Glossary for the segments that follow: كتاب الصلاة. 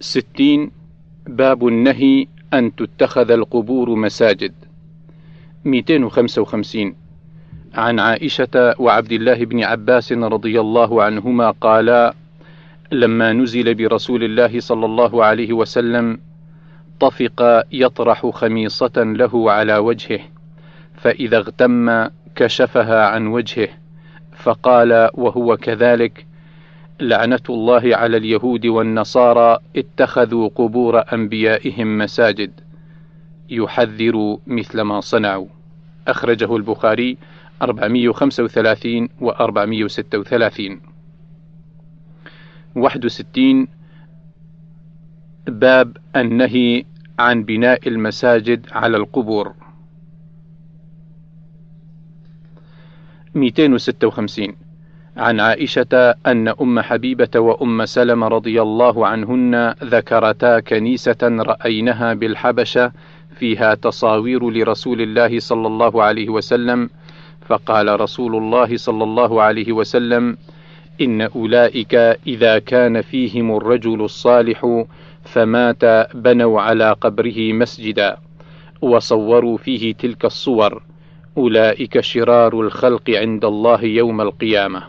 60 باب النهي أن تتخذ القبور مساجد. 255 عن عائشة وعبد الله بن عباس رضي الله عنهما قالا: لما نزل برسول الله صلى الله عليه وسلم طفق يطرح خميصة له على وجهه، فإذا اغتم كشفها عن وجهه، فقال وهو كذلك: لعنة الله على اليهود والنصارى اتخذوا قبور أنبيائهم مساجد، يحذر مثل ما صنعوا. أخرجه البخاري 435 و 436. 61 باب النهي عن بناء المساجد على القبور. 256 عن عائشة أن أم حبيبة وأم سلمة رضي الله عنهن ذكرتا كنيسة رأينها بالحبشة فيها تصاوير لرسول الله صلى الله عليه وسلم، فقال رسول الله صلى الله عليه وسلم: إن أولئك إذا كان فيهم الرجل الصالح فمات بنوا على قبره مسجدا وصوروا فيه تلك الصور، أولئك شرار الخلق عند الله يوم القيامة.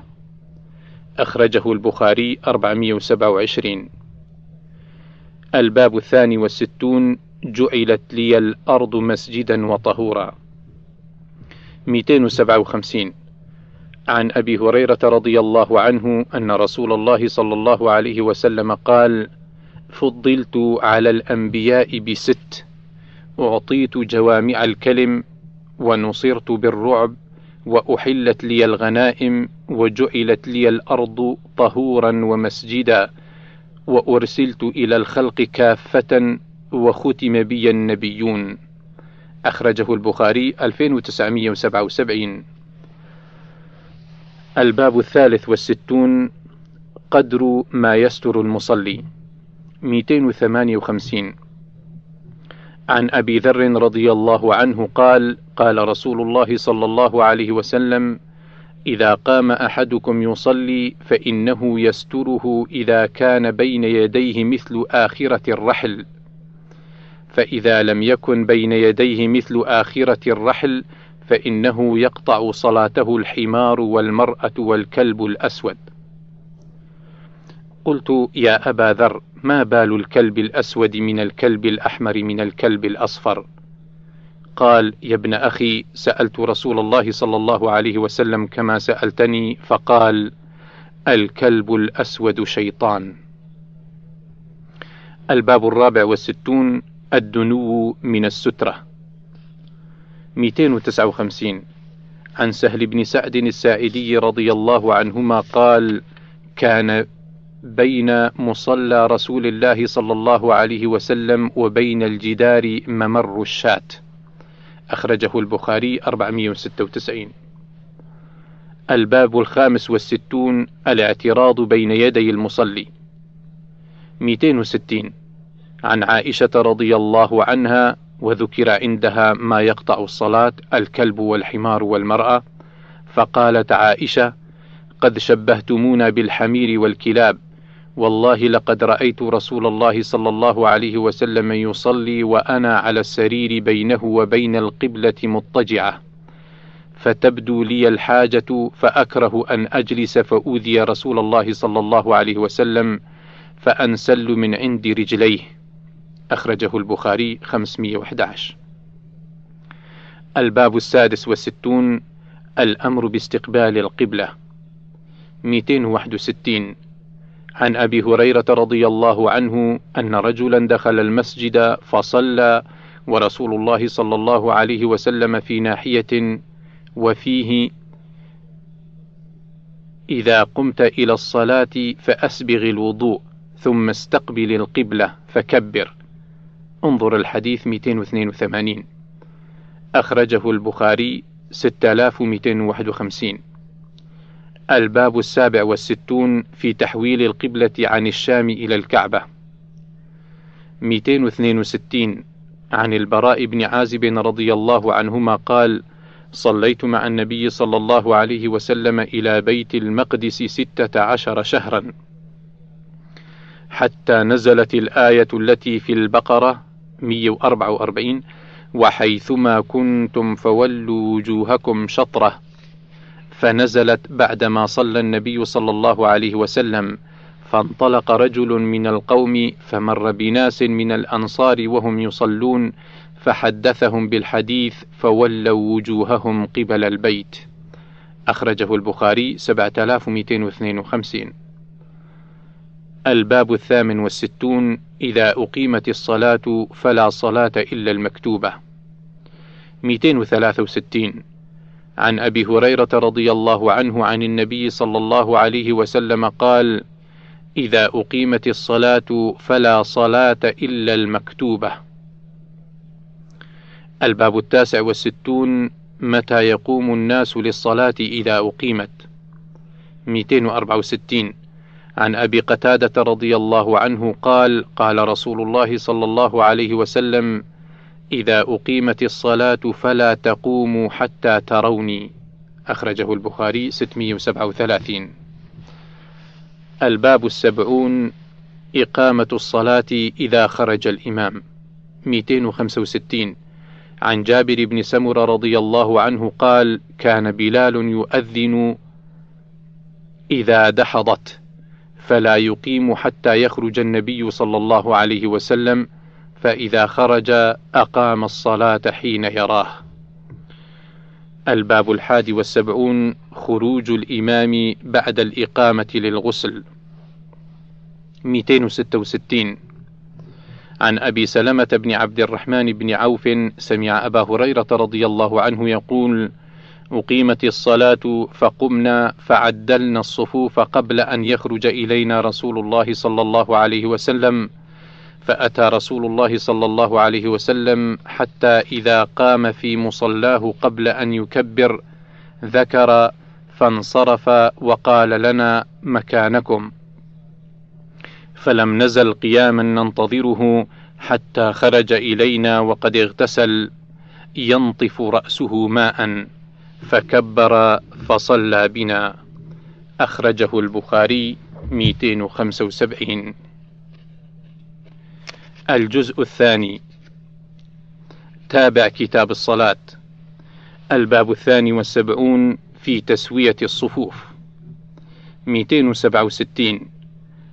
أخرجه البخاري 427. الباب 62 جعلت لي الأرض مسجدا وطهورا. 257 عن أبي هريرة رضي الله عنه أن رسول الله صلى الله عليه وسلم قال: فضلت على الأنبياء ب6، أعطيت جوامع الكلم، ونصرت بالرعب، وأحلت لي الغنائم، وجعلت لي الأرض طهورا ومسجدا، وأرسلت إلى الخلق كافة، وختم بي النبيون. أخرجه البخاري 2977. الباب 63 قدر ما يستر المصلي. 258 عن أبي ذر رضي الله عنه قال: قال رسول الله صلى الله عليه وسلم: إذا قام أحدكم يصلي فإنه يستره إذا كان بين يديه مثل آخرة الرحل، فإذا لم يكن بين يديه مثل آخرة الرحل فإنه يقطع صلاته الحمار والمرأة والكلب الأسود. قلت: يا أبا ذر، ما بال الكلب الأسود من الكلب الأحمر من الكلب الأصفر؟ قال: يا ابن أخي، سألت رسول الله صلى الله عليه وسلم كما سألتني، فقال: الكلب الأسود شيطان. الباب 64 الدنو من السترة. 259 عن سهل بن سعد الساعدي رضي الله عنهما قال: كان بين مصلى رسول الله صلى الله عليه وسلم وبين الجدار ممر الشاة. أخرجه البخاري 496. الباب 65 الاعتراض بين يدي المصلي. 260 عن عائشة رضي الله عنها، وذكر عندها ما يقطع الصلاة: الكلب والحمار والمرأة، فقالت عائشة: قد شبهتمونا بالحمير والكلاب، والله لقد رأيت رسول الله صلى الله عليه وسلم يصلي وأنا على السرير بينه وبين القبلة مضطجعة، فتبدو لي الحاجة فأكره أن أجلس فأوذي رسول الله صلى الله عليه وسلم فأنسل من عند رجليه. أخرجه البخاري 511. الباب 66 الأمر باستقبال القبلة. 261 عن أبي هريرة رضي الله عنه أن رجلا دخل المسجد فصلى ورسول الله صلى الله عليه وسلم في ناحية، وفيه: إذا قمت إلى الصلاة فأسبغ الوضوء ثم استقبل القبلة فكبر. انظر الحديث 282. أخرجه البخاري 6251. الباب 67 في تحويل القبلة عن الشام إلى الكعبة. 262 عن البراء بن عازب رضي الله عنهما قال: صليت مع النبي صلى الله عليه وسلم إلى بيت المقدس 16 شهرا، حتى نزلت الآية التي في البقرة 144 وحيثما كنتم فولوا وجوهكم شطرة، فنزلت بعدما صلى النبي صلى الله عليه وسلم، فانطلق رجل من القوم فمر بناس من الأنصار وهم يصلون فحدثهم بالحديث فولوا وجوههم قبل البيت. أخرجه البخاري 7252. الباب 68 إذا أقيمت الصلاة فلا صلاة إلا المكتوبة. 263 عن أبي هريرة رضي الله عنه عن النبي صلى الله عليه وسلم قال: إذا أقيمت الصلاة فلا صلاة إلا المكتوبة. الباب 69 متى يقوم الناس للصلاة إذا أقيمت. 264 عن أبي قتادة رضي الله عنه قال: قال رسول الله صلى الله عليه وسلم: إذا أقيمت الصلاة فلا تقوموا حتى تروني. أخرجه البخاري 637. الباب 70 إقامة الصلاة إذا خرج الإمام. 265 عن جابر بن سمر رضي الله عنه قال: كان بلال يؤذن إذا دحضت فلا يقيم حتى يخرج النبي صلى الله عليه وسلم، فإذا خرج أقام الصلاة حين يراه. الباب 71 خروج الإمام بعد الإقامة للغسل. 266 عن أبي سلمة بن عبد الرحمن بن عوف سمع أبا هريرة رضي الله عنه يقول: أقيمت الصلاة فقمنا فعدلنا الصفوف قبل أن يخرج إلينا رسول الله صلى الله عليه وسلم، فأتى رسول الله صلى الله عليه وسلم حتى إذا قام في مصلاه قبل أن يكبر ذكر فانصرف وقال لنا: مكانكم، فلم نزل قياما ننتظره حتى خرج إلينا وقد اغتسل ينطف رأسه ماء، فكبر فصلى بنا. أخرجه البخاري 275. الجزء الثاني تابع كتاب الصلاة. الباب 72 في تسوية الصفوف. 267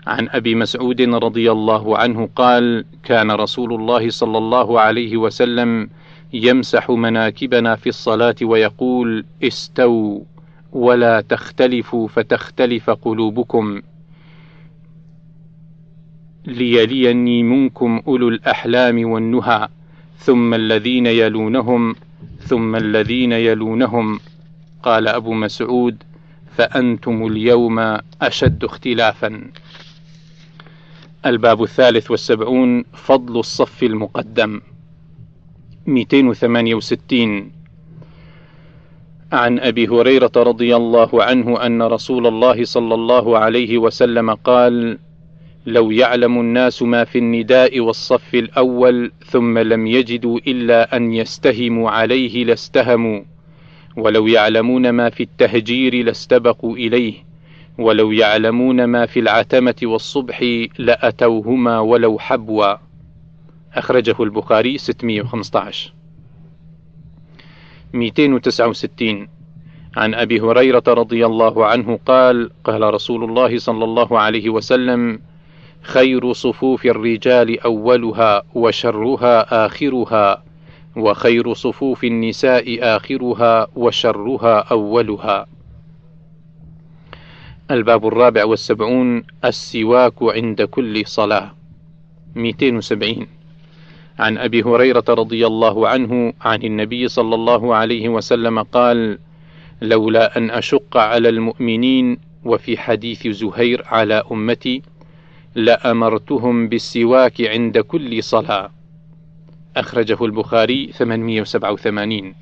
عن أبي مسعود رضي الله عنه قال: كان رسول الله صلى الله عليه وسلم يمسح مناكبنا في الصلاة ويقول: استووا ولا تختلفوا فتختلف قلوبكم، ليليني منكم أولو الأحلام والنهى، ثم الذين يلونهم ثم الذين يلونهم. قال أبو مسعود: فأنتم اليوم أشد اختلافا. الباب 73 فضل الصف المقدم. 268 عن أبي هريرة رضي الله عنه أن رسول الله صلى الله عليه وسلم قال: لو يعلم الناس ما في النداء والصف الأول ثم لم يجدوا إلا أن يستهموا عليه لاستهموا، ولو يعلمون ما في التهجير لاستبقوا إليه، ولو يعلمون ما في العتمة والصبح لأتوهما ولو حبوا. أخرجه البخاري 615. 269 عن أبي هريرة رضي الله عنه قال: قال رسول الله صلى الله عليه وسلم: خير صفوف الرجال أولها وشرها آخرها، وخير صفوف النساء آخرها وشرها أولها. الباب 74 السواك عند كل صلاة. 270 عن أبي هريرة رضي الله عنه عن النبي صلى الله عليه وسلم قال: لولا أن أشق على المؤمنين، وفي حديث زهير على أمتي، لأمرتهم بالسواك عند كل صلاة. أخرجه البخاري 887.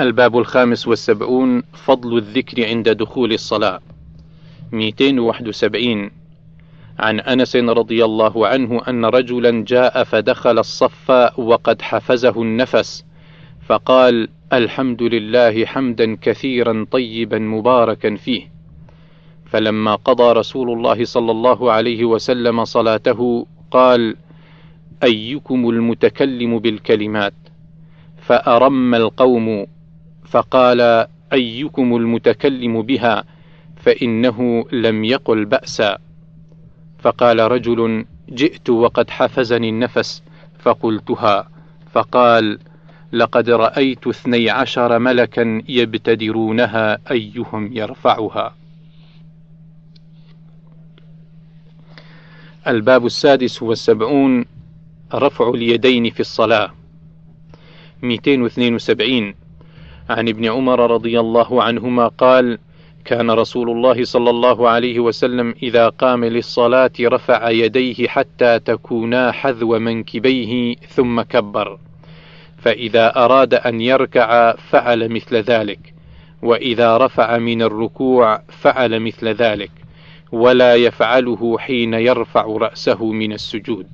الباب 75 فضل الذكر عند دخول الصلاة. 271 عن أنس رضي الله عنه أن رجلا جاء فدخل الصف وقد حفزه النفس فقال: الحمد لله حمدا كثيرا طيبا مباركا فيه، فلما قضى رسول الله صلى الله عليه وسلم صلاته قال: أيكم المتكلم بالكلمات؟ فأرم القوم فقال: أيكم المتكلم بها؟ فإنه لم يقل بأسا. فقال رجل: جئت وقد حفزني النفس فقلتها. فقال: لقد رأيت 12 ملكا يبتدرونها أيهم يرفعها. الباب 76 رفع اليدين في الصلاة. 272 عن ابن عمر رضي الله عنهما قال: كان رسول الله صلى الله عليه وسلم إذا قام للصلاة رفع يديه حتى تكونا حذو منكبيه ثم كبر، فإذا أراد أن يركع فعل مثل ذلك، وإذا رفع من الركوع فعل مثل ذلك، ولا يفعله حين يرفع رأسه من السجود.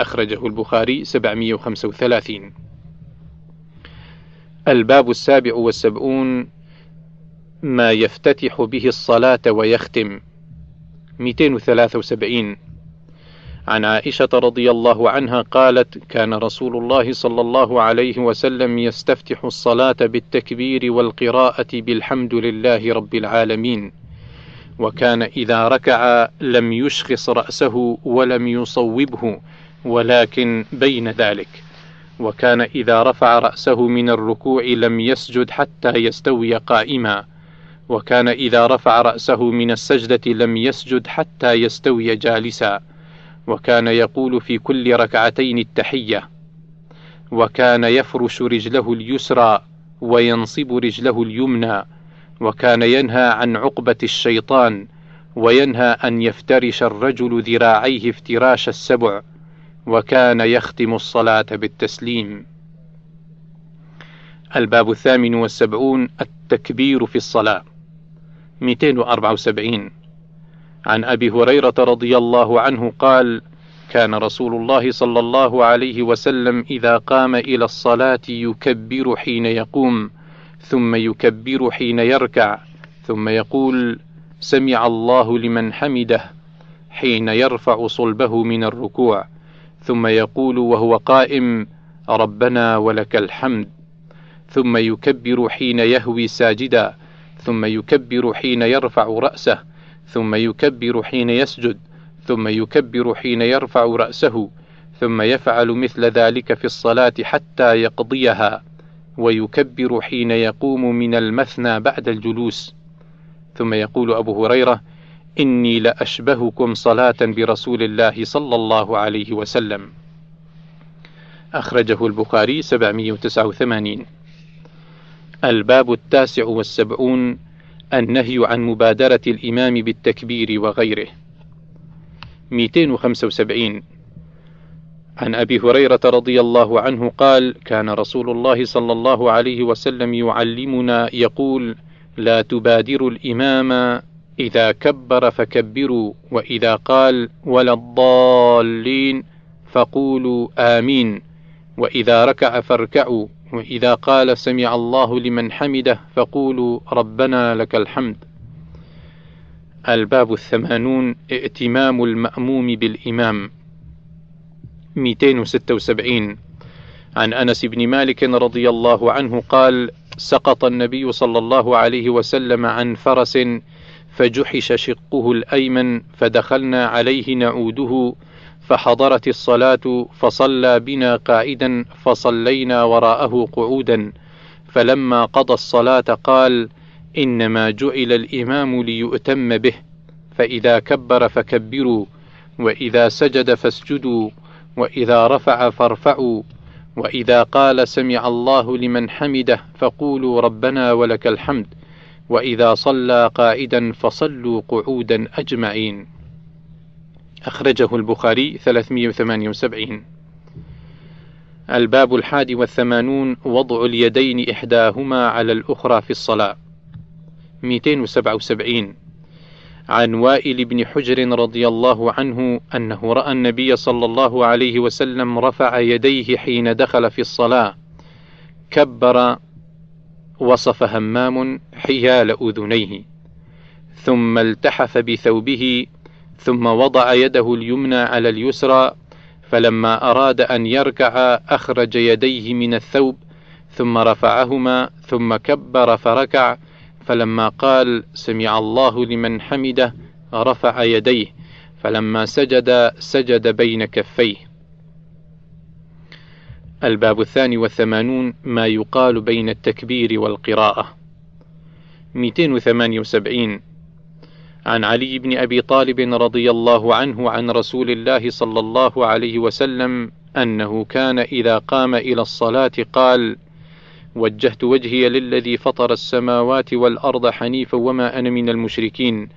أخرجه البخاري 735. الباب 77 ما يفتتح به الصلاة ويختم. 273 عن عائشة رضي الله عنها قالت: كان رسول الله صلى الله عليه وسلم يستفتح الصلاة بالتكبير والقراءة بالحمد لله رب العالمين، وكان إذا ركع لم يشخص رأسه ولم يصوبه، ولكن بين ذلك، وكان إذا رفع رأسه من الركوع لم يسجد حتى يستوي قائما، وكان إذا رفع رأسه من السجدة لم يسجد حتى يستوي جالسا، وكان يقول في كل ركعتين التحية، وكان يفرش رجله اليسرى وينصب رجله اليمنى، وكان ينهى عن عقبة الشيطان، وينهى أن يفترش الرجل ذراعيه افتراش السبع، وكان يختم الصلاة بالتسليم. الباب 78 التكبير في الصلاة. 274 عن أبي هريرة رضي الله عنه قال: كان رسول الله صلى الله عليه وسلم إذا قام إلى الصلاة يكبر حين يقوم، ثم يكبر حين يركع، ثم يقول: سمع الله لمن حمده، حين يرفع صلبه من الركوع، ثم يقول وهو قائم: ربنا ولك الحمد، ثم يكبر حين يهوي ساجدا، ثم يكبر حين يرفع رأسه، ثم يكبر حين يسجد، ثم يكبر حين يرفع رأسه، ثم يفعل مثل ذلك في الصلاة حتى يقضيها، ويكبر حين يقوم من المثنى بعد الجلوس. ثم يقول أبو هريرة: إني لأشبهكم صلاة برسول الله صلى الله عليه وسلم. أخرجه البخاري 789. الباب 79 النهي عن مبادرة الإمام بالتكبير وغيره. 275 عن أبي هريرة رضي الله عنه قال: كان رسول الله صلى الله عليه وسلم يعلمنا يقول: لا تبادروا الإمام، إذا كبر فكبروا، وإذا قال ولا الضالين فقولوا آمين، وإذا ركع فاركعوا، وإذا قال سمع الله لمن حمده فقولوا ربنا لك الحمد. الباب 80 ائتمام المأموم بالإمام. 276 عن أنس بن مالك رضي الله عنه قال: سقط النبي صلى الله عليه وسلم عن فرس فجحش شقه الأيمن، فدخلنا عليه نعوده، فحضرت الصلاة فصلى بنا قاعدا، فصلينا وراءه قعودا، فلما قضى الصلاة قال: إنما جعل الإمام ليؤتم به، فإذا كبر فكبروا، وإذا سجد فاسجدوا، وإذا رفع فارفعوا، وإذا قال سمع الله لمن حمده فقولوا ربنا ولك الحمد، وإذا صلى قاعدا فصلوا قعودا أجمعين. أخرجه البخاري 378. الباب 81 وضع اليدين إحداهما على الأخرى في الصلاة. 277 عن وائل بن حجر رضي الله عنه أنه رأى النبي صلى الله عليه وسلم رفع يديه حين دخل في الصلاة، كبر وصف همام حيال أذنيه، ثم التحف بثوبه، ثم وضع يده اليمنى على اليسرى، فلما أراد أن يركع أخرج يديه من الثوب ثم رفعهما ثم كبر فركع، فلما قال سمع الله لمن حمده رفع يديه، فلما سجد سجد بين كفيه. الباب 82 ما يقال بين التكبير والقراءة. 278 عن علي بن أبي طالب رضي الله عنه عن رسول الله صلى الله عليه وسلم أنه كان إذا قام إلى الصلاة قال: وجهت وجهي للذي فطر السماوات والأرض حنيفا وما أنا من المشركين،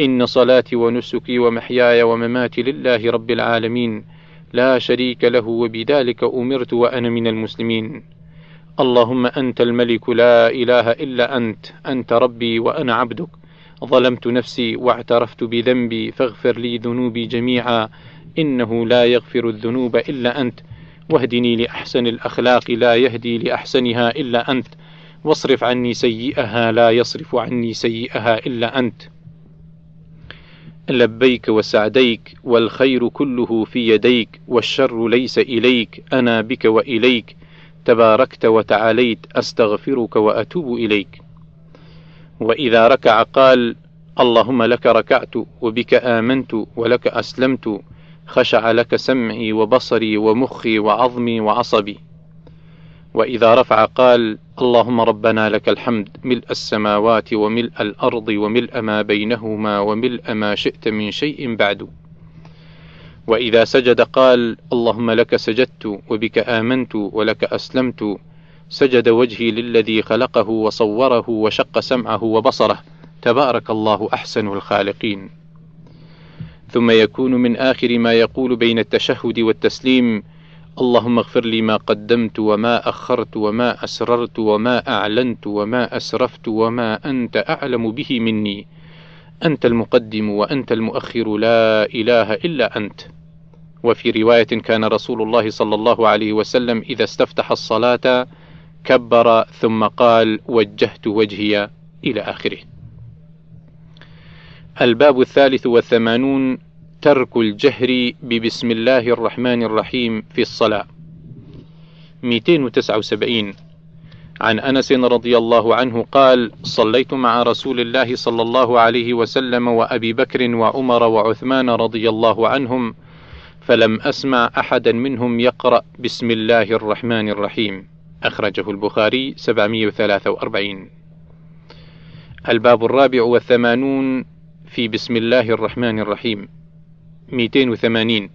إن صلاتي ونسكي ومحياي ومماتي لله رب العالمين، لا شريك له، وبذلك أمرت وأنا من المسلمين. اللهم أنت الملك، لا إله إلا أنت، أنت ربي وأنا عبدك، ظلمت نفسي واعترفت بذنبي فاغفر لي ذنوبي جميعا، إنه لا يغفر الذنوب إلا أنت، واهدني لأحسن الأخلاق، لا يهدي لأحسنها إلا أنت، واصرف عني سيئها، لا يصرف عني سيئها إلا أنت، لبيك وسعديك، والخير كله في يديك، والشر ليس إليك، أنا بك وإليك، تباركت وتعاليت، أستغفرك وأتوب إليك. وإذا ركع قال: اللهم لك ركعت وبك آمنت ولك أسلمت، خشع لك سمعي وبصري ومخي وعظمي وعصبي. وإذا رفع قال: اللهم ربنا لك الحمد، ملء السماوات وملء الأرض وملء ما بينهما وملء ما شئت من شيء بعد. وإذا سجد قال: اللهم لك سجدت وبك آمنت ولك أسلمت، سجد وجهي للذي خلقه وصوره وشق سمعه وبصره، تبارك الله أحسن الخالقين. ثم يكون من آخر ما يقول بين التشهد والتسليم: اللهم اغفر لي ما قدمت وما أخرت وما أسررت وما أعلنت وما أسرفت، وما أنت أعلم به مني، أنت المقدم وأنت المؤخر، لا إله إلا أنت. وفي رواية: كان رسول الله صلى الله عليه وسلم إذا استفتح الصلاة كبر ثم قال: وجهت وجهي، إلى آخره. الباب 83 ترك الجهر ببسم الله الرحمن الرحيم في الصلاة. 279 عن أنس رضي الله عنه قال: صليت مع رسول الله صلى الله عليه وسلم وأبي بكر وعمر وعثمان رضي الله عنهم، فلم أسمع أحدا منهم يقرأ بسم الله الرحمن الرحيم. أخرجه البخاري 743. الباب 84 في بسم الله الرحمن الرحيم. 280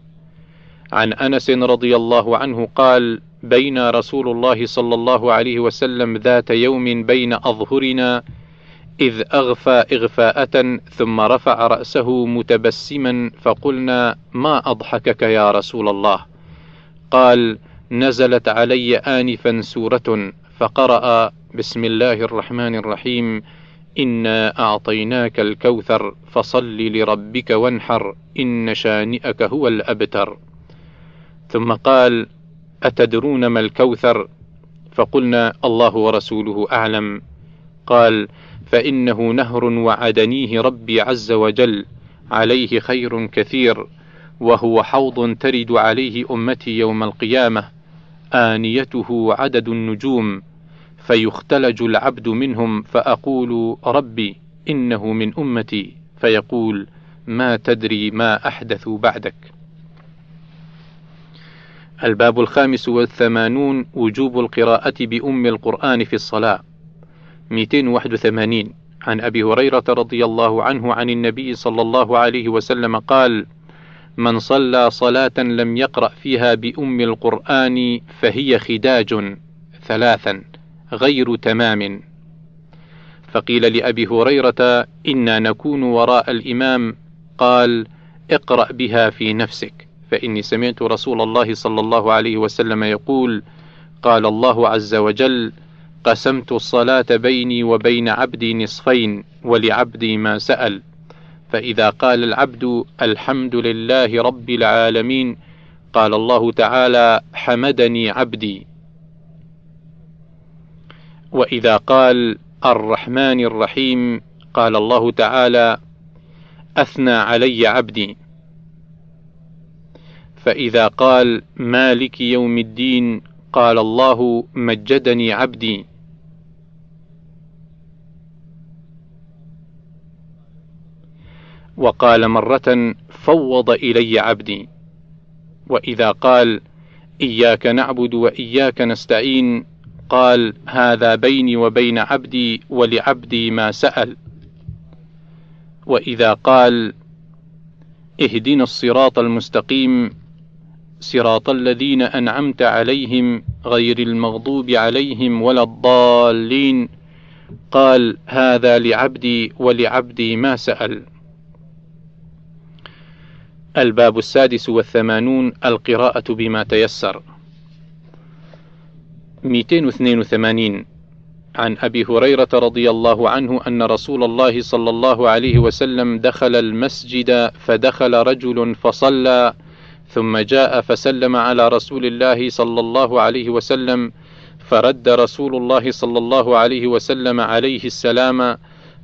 عن أنس رضي الله عنه قال: بين رسول الله صلى الله عليه وسلم ذات يوم بين أظهرنا إذ أغفى إغفاءة ثم رفع رأسه متبسما، فقلنا: ما أضحكك يا رسول الله؟ قال: نزلت علي آنفا سورة، فقرأ بسم الله الرحمن الرحيم: إنا أعطيناك الكوثر فصل لربك وانحر، إن شانئك هو الأبتر. ثم قال: أتدرون ما الكوثر؟ فقلنا: الله ورسوله أعلم. قال: فإنه نهر وعدنيه ربي عز وجل، عليه خير كثير، وهو حوض ترد عليه أمتي يوم القيامة، آنيته عدد النجوم، فيختلج العبد منهم، فأقول: ربي إنه من أمتي، فيقول: ما تدري ما أحدث بعدك. الباب 85 وجوب القراءة بأم القرآن في الصلاة. 281 عن أبي هريرة رضي الله عنه عن النبي صلى الله عليه وسلم قال: من صلى صلاة لم يقرأ فيها بأم القرآن فهي خداج ثلاثا غير تمام. فقيل لأبي هريرة: إنا نكون وراء الإمام. قال: اقرأ بها في نفسك، فإني سمعت رسول الله صلى الله عليه وسلم يقول: قال الله عز وجل: قسمت الصلاة بيني وبين عبدي نصفين، ولعبدي ما سأل، فإذا قال العبد: الحمد لله رب العالمين، قال الله تعالى: حمدني عبدي. وإذا قال: الرحمن الرحيم، قال الله تعالى: أثنى علي عبدي. فإذا قال مالك يوم الدين قال الله: مجدني عبدي. وقال مرة: فوض إلي عبدي. وإذا قال إياك نعبد وإياك نستعين قال: هذا بيني وبين عبدي ولعبدي ما سأل. وإذا قال اهدنا الصراط المستقيم صراط الذين أنعمت عليهم غير المغضوب عليهم ولا الضالين قال: هذا لعبدي ولعبدي ما سأل. الباب 86 القراءة بما تيسر. 282 عن أبي هريرة رضي الله عنه أن رسول الله صلى الله عليه وسلم دخل المسجد فدخل رجل فصلى، ثم جاء فسلم على رسول الله صلى الله عليه وسلم، فرد رسول الله صلى الله عليه وسلم عليه السلام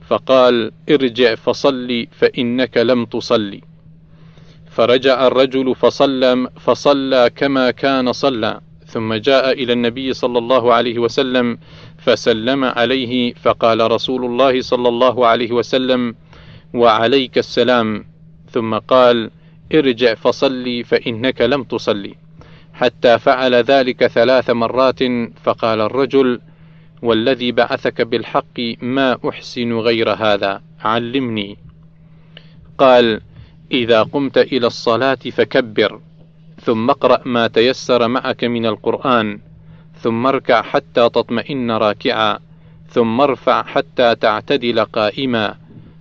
فقال: ارجع فصلي فإنك لم تصلي. فرجع الرجل فصلى كما كان صلى، ثم جاء إلى النبي صلى الله عليه وسلم فسلم عليه، فقال رسول الله صلى الله عليه وسلم: وعليك السلام، ثم قال: ارجع فصلي فإنك لم تصلي، حتى فعل ذلك 3 مرات، فقال الرجل: والذي بعثك بالحق ما أحسن غير هذا، علمني. قال: إذا قمت إلى الصلاة فكبر، ثم اقرأ ما تيسر معك من القرآن، ثم اركع حتى تطمئن راكعا، ثم ارفع حتى تعتدل قائما،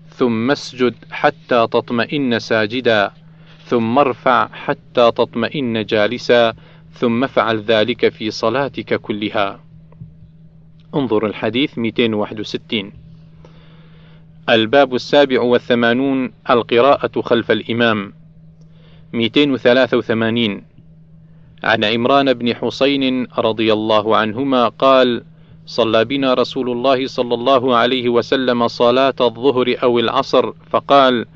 ثم اسجد حتى تطمئن ساجدا، ثم ارفع حتى تطمئن جالسا، ثم افعل ذلك في صلاتك كلها. انظر الحديث 261. الباب 87 القراءة خلف الإمام. 283 عن عمران بن حسين رضي الله عنهما قال: صلى بنا رسول الله صلى الله عليه وسلم صلاة الظهر أو العصر فقال: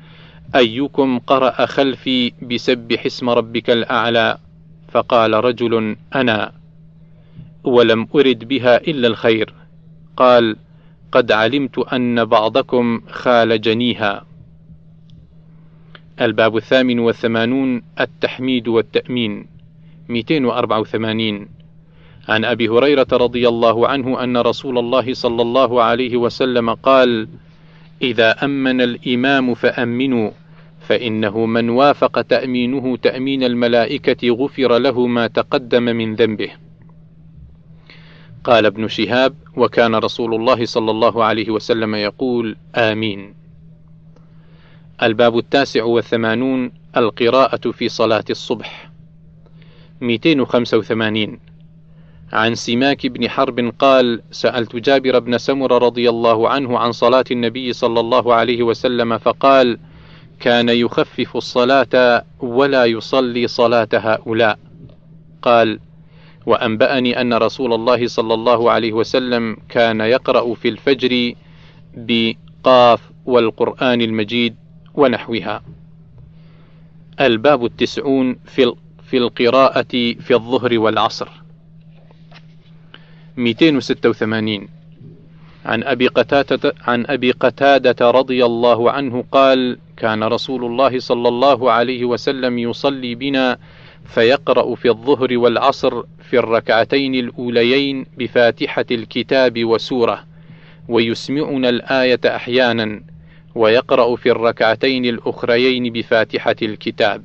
أيكم قرأ خلفي بسبح اسم ربك الأعلى؟ فقال رجل: أنا، ولم أرد بها إلا الخير. قال: قد علمت أن بعضكم خالجنيها. الباب 88 التحميد والتأمين. 284 عن أبي هريرة رضي الله عنه أن رسول الله صلى الله عليه وسلم قال: إذا أمن الإمام فأمنوا، فإنه من وافق تأمينه تأمين الملائكة غفر له ما تقدم من ذنبه. قال ابن شهاب: وكان رسول الله صلى الله عليه وسلم يقول: آمين. الباب 89 القراءة في صلاة الصبح. 285 عن سماك بن حرب قال: سألت جابر بن سمرة رضي الله عنه عن صلاة النبي صلى الله عليه وسلم فقال: كان يخفف الصلاة ولا يصلي صلاة هؤلاء. قال: وأنبأني أن رسول الله صلى الله عليه وسلم كان يقرأ في الفجر بقاف والقرآن المجيد ونحوها. الباب 90 في القراءة في الظهر والعصر. 286 عن أبي قتادة رضي الله عنه قال: كان رسول الله صلى الله عليه وسلم يصلي بنا فيقرأ في الظهر والعصر في الركعتين الأوليين بفاتحة الكتاب وسورة، ويسمعنا الآية أحيانا، ويقرأ في الركعتين الأخريين بفاتحة الكتاب.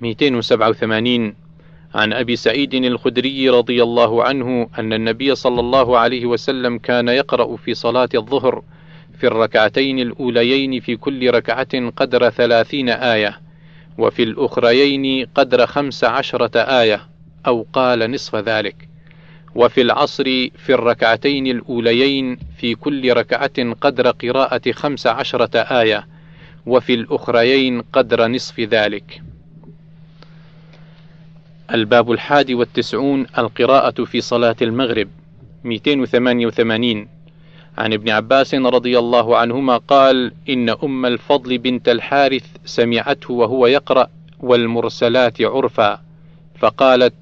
287 عن أبي سعيد الخدري رضي الله عنه أن النبي صلى الله عليه وسلم كان يقرأ في صلاة الظهر في الركعتين الأوليين في كل ركعة قدر 30 آية، وفي الأخريين قدر 15 آية، أو قال نصف ذلك، وفي العصر في الركعتين الأوليين في كل ركعة قدر قراءة 15 آية، وفي الأخريين قدر نصف ذلك. الباب 91 القراءة في صلاة المغرب. 288 عن ابن عباس رضي الله عنهما قال: إن أم الفضل بنت الحارث سمعته وهو يقرأ والمرسلات عرفا، فقالت: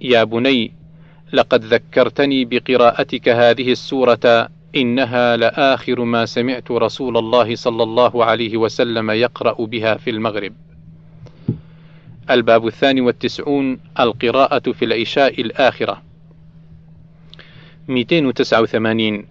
يا بني، لقد ذكرتني بقراءتك هذه السورة، إنها لآخر ما سمعت رسول الله صلى الله عليه وسلم يقرأ بها في المغرب. الباب 92 القراءة في العشاء الآخرة. 289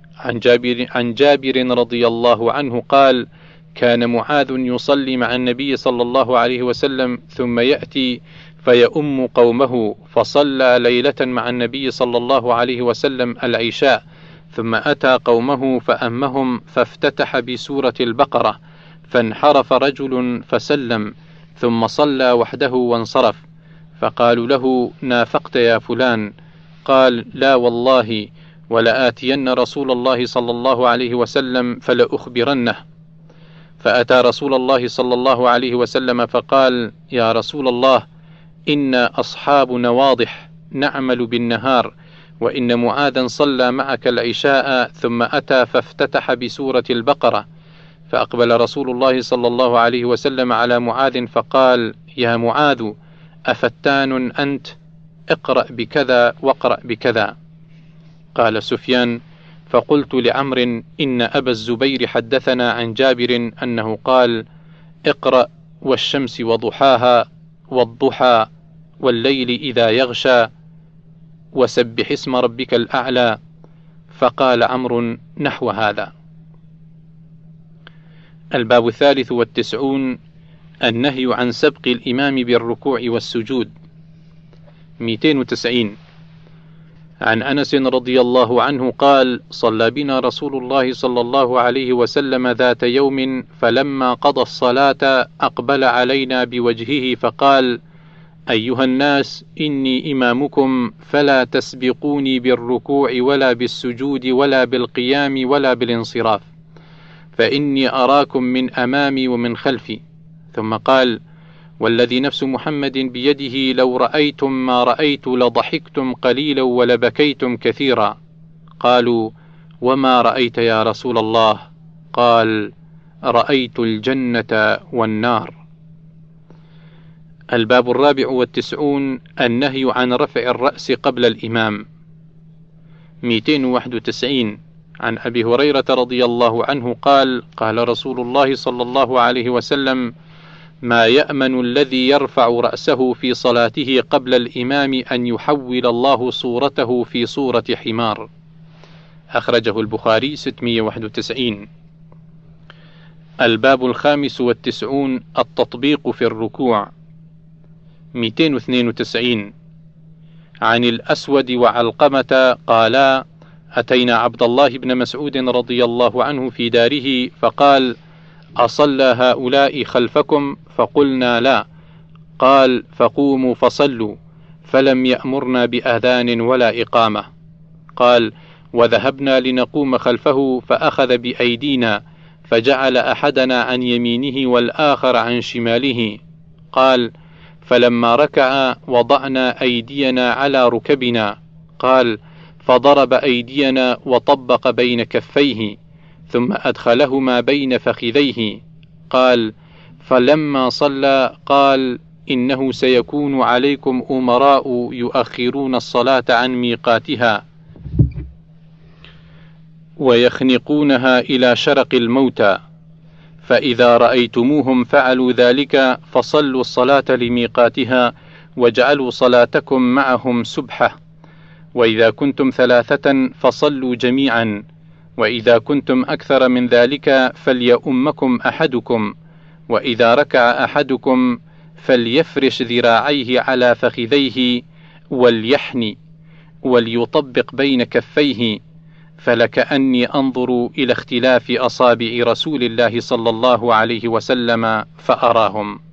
عن جابر رضي الله عنه قال: كان معاذ يصلي مع النبي صلى الله عليه وسلم ثم يأتي فيؤم قومه، فصلى ليلة مع النبي صلى الله عليه وسلم العشاء، ثم أتى قومه فأمهم فافتتح بسورة البقرة، فانحرف رجل فسلم، ثم صلى وحده وانصرف، فقالوا له: نافقت يا فلان؟ قال: لا والله، ولآتين رسول الله صلى الله عليه وسلم فلأخبرنه. فأتى رسول الله صلى الله عليه وسلم فقال: يا رسول الله، إنا أصحاب نواضح نعمل بالنهار، وإن معاذا صلى معك العشاء ثم أتى فافتتح بسورة البقرة. فأقبل رسول الله صلى الله عليه وسلم على معاذ فقال: يا معاذ، أفتان أنت؟ اقرأ بكذا واقرأ بكذا. قال سفيان: فقلت لعمر: إن أبا الزبير حدثنا عن جابر أنه قال: اقرأ والشمس وضحاها، والضحى، والليل إذا يغشى، وسبح اسم ربك الأعلى. فقال عمرو نحو هذا. الباب 93 النهي عن سبق الإمام بالركوع والسجود. 290 عن أنس رضي الله عنه قال: صلى بنا رسول الله صلى الله عليه وسلم ذات يوم، فلما قضى الصلاة أقبل علينا بوجهه فقال: أيها الناس، إني إمامكم، فلا تسبقوني بالركوع ولا بالسجود ولا بالقيام ولا بالانصراف، فإني أراكم من أمامي ومن خلفي. ثم قال: والذي نفس محمد بيده، لو رأيتم ما رأيت لضحكتم قليلا ولبكيتم كثيرا. قالوا: وما رأيت يا رسول الله؟ قال: رأيت الجنة والنار. الباب 94 النهي عن رفع الرأس قبل الإمام. 291 عن أبي هريرة رضي الله عنه قال: قال رسول الله صلى الله عليه وسلم: ما يأمن الذي يرفع رأسه في صلاته قبل الإمام أن يحول الله صورته في صورة حمار. أخرجه البخاري 691. الباب 95 التطبيق في الركوع. 292 عن الأسود وعلقمة قالا: أتينا عبد الله بن مسعود رضي الله عنه في داره فقال: أصلى هؤلاء خلفكم؟ فقلنا: لا. قال: فقوموا فصلوا، فلم يأمرنا بأذان ولا إقامة. قال: وذهبنا لنقوم خلفه فأخذ بأيدينا، فجعل أحدنا عن يمينه والآخر عن شماله. قال: فلما ركع وضعنا أيدينا على ركبنا. قال: فضرب أيدينا وطبق بين كفيه، ثم أدخلهما بين فخذيه. قال: فلما صلى قال: إنه سيكون عليكم أمراء يؤخرون الصلاة عن ميقاتها ويخنقونها إلى شرق الموتى، فإذا رأيتموهم فعلوا ذلك فصلوا الصلاة لميقاتها، وجعلوا صلاتكم معهم سبحة، وإذا كنتم 3 فصلوا جميعا، وإذا كنتم أكثر من ذلك فليؤمكم أحدكم، وإذا ركع أحدكم فليفرش ذراعيه على فخذيه وليحني وليطبق بين كفيه، فلكأني أنظر إلى اختلاف أصابع رسول الله صلى الله عليه وسلم فأراهم.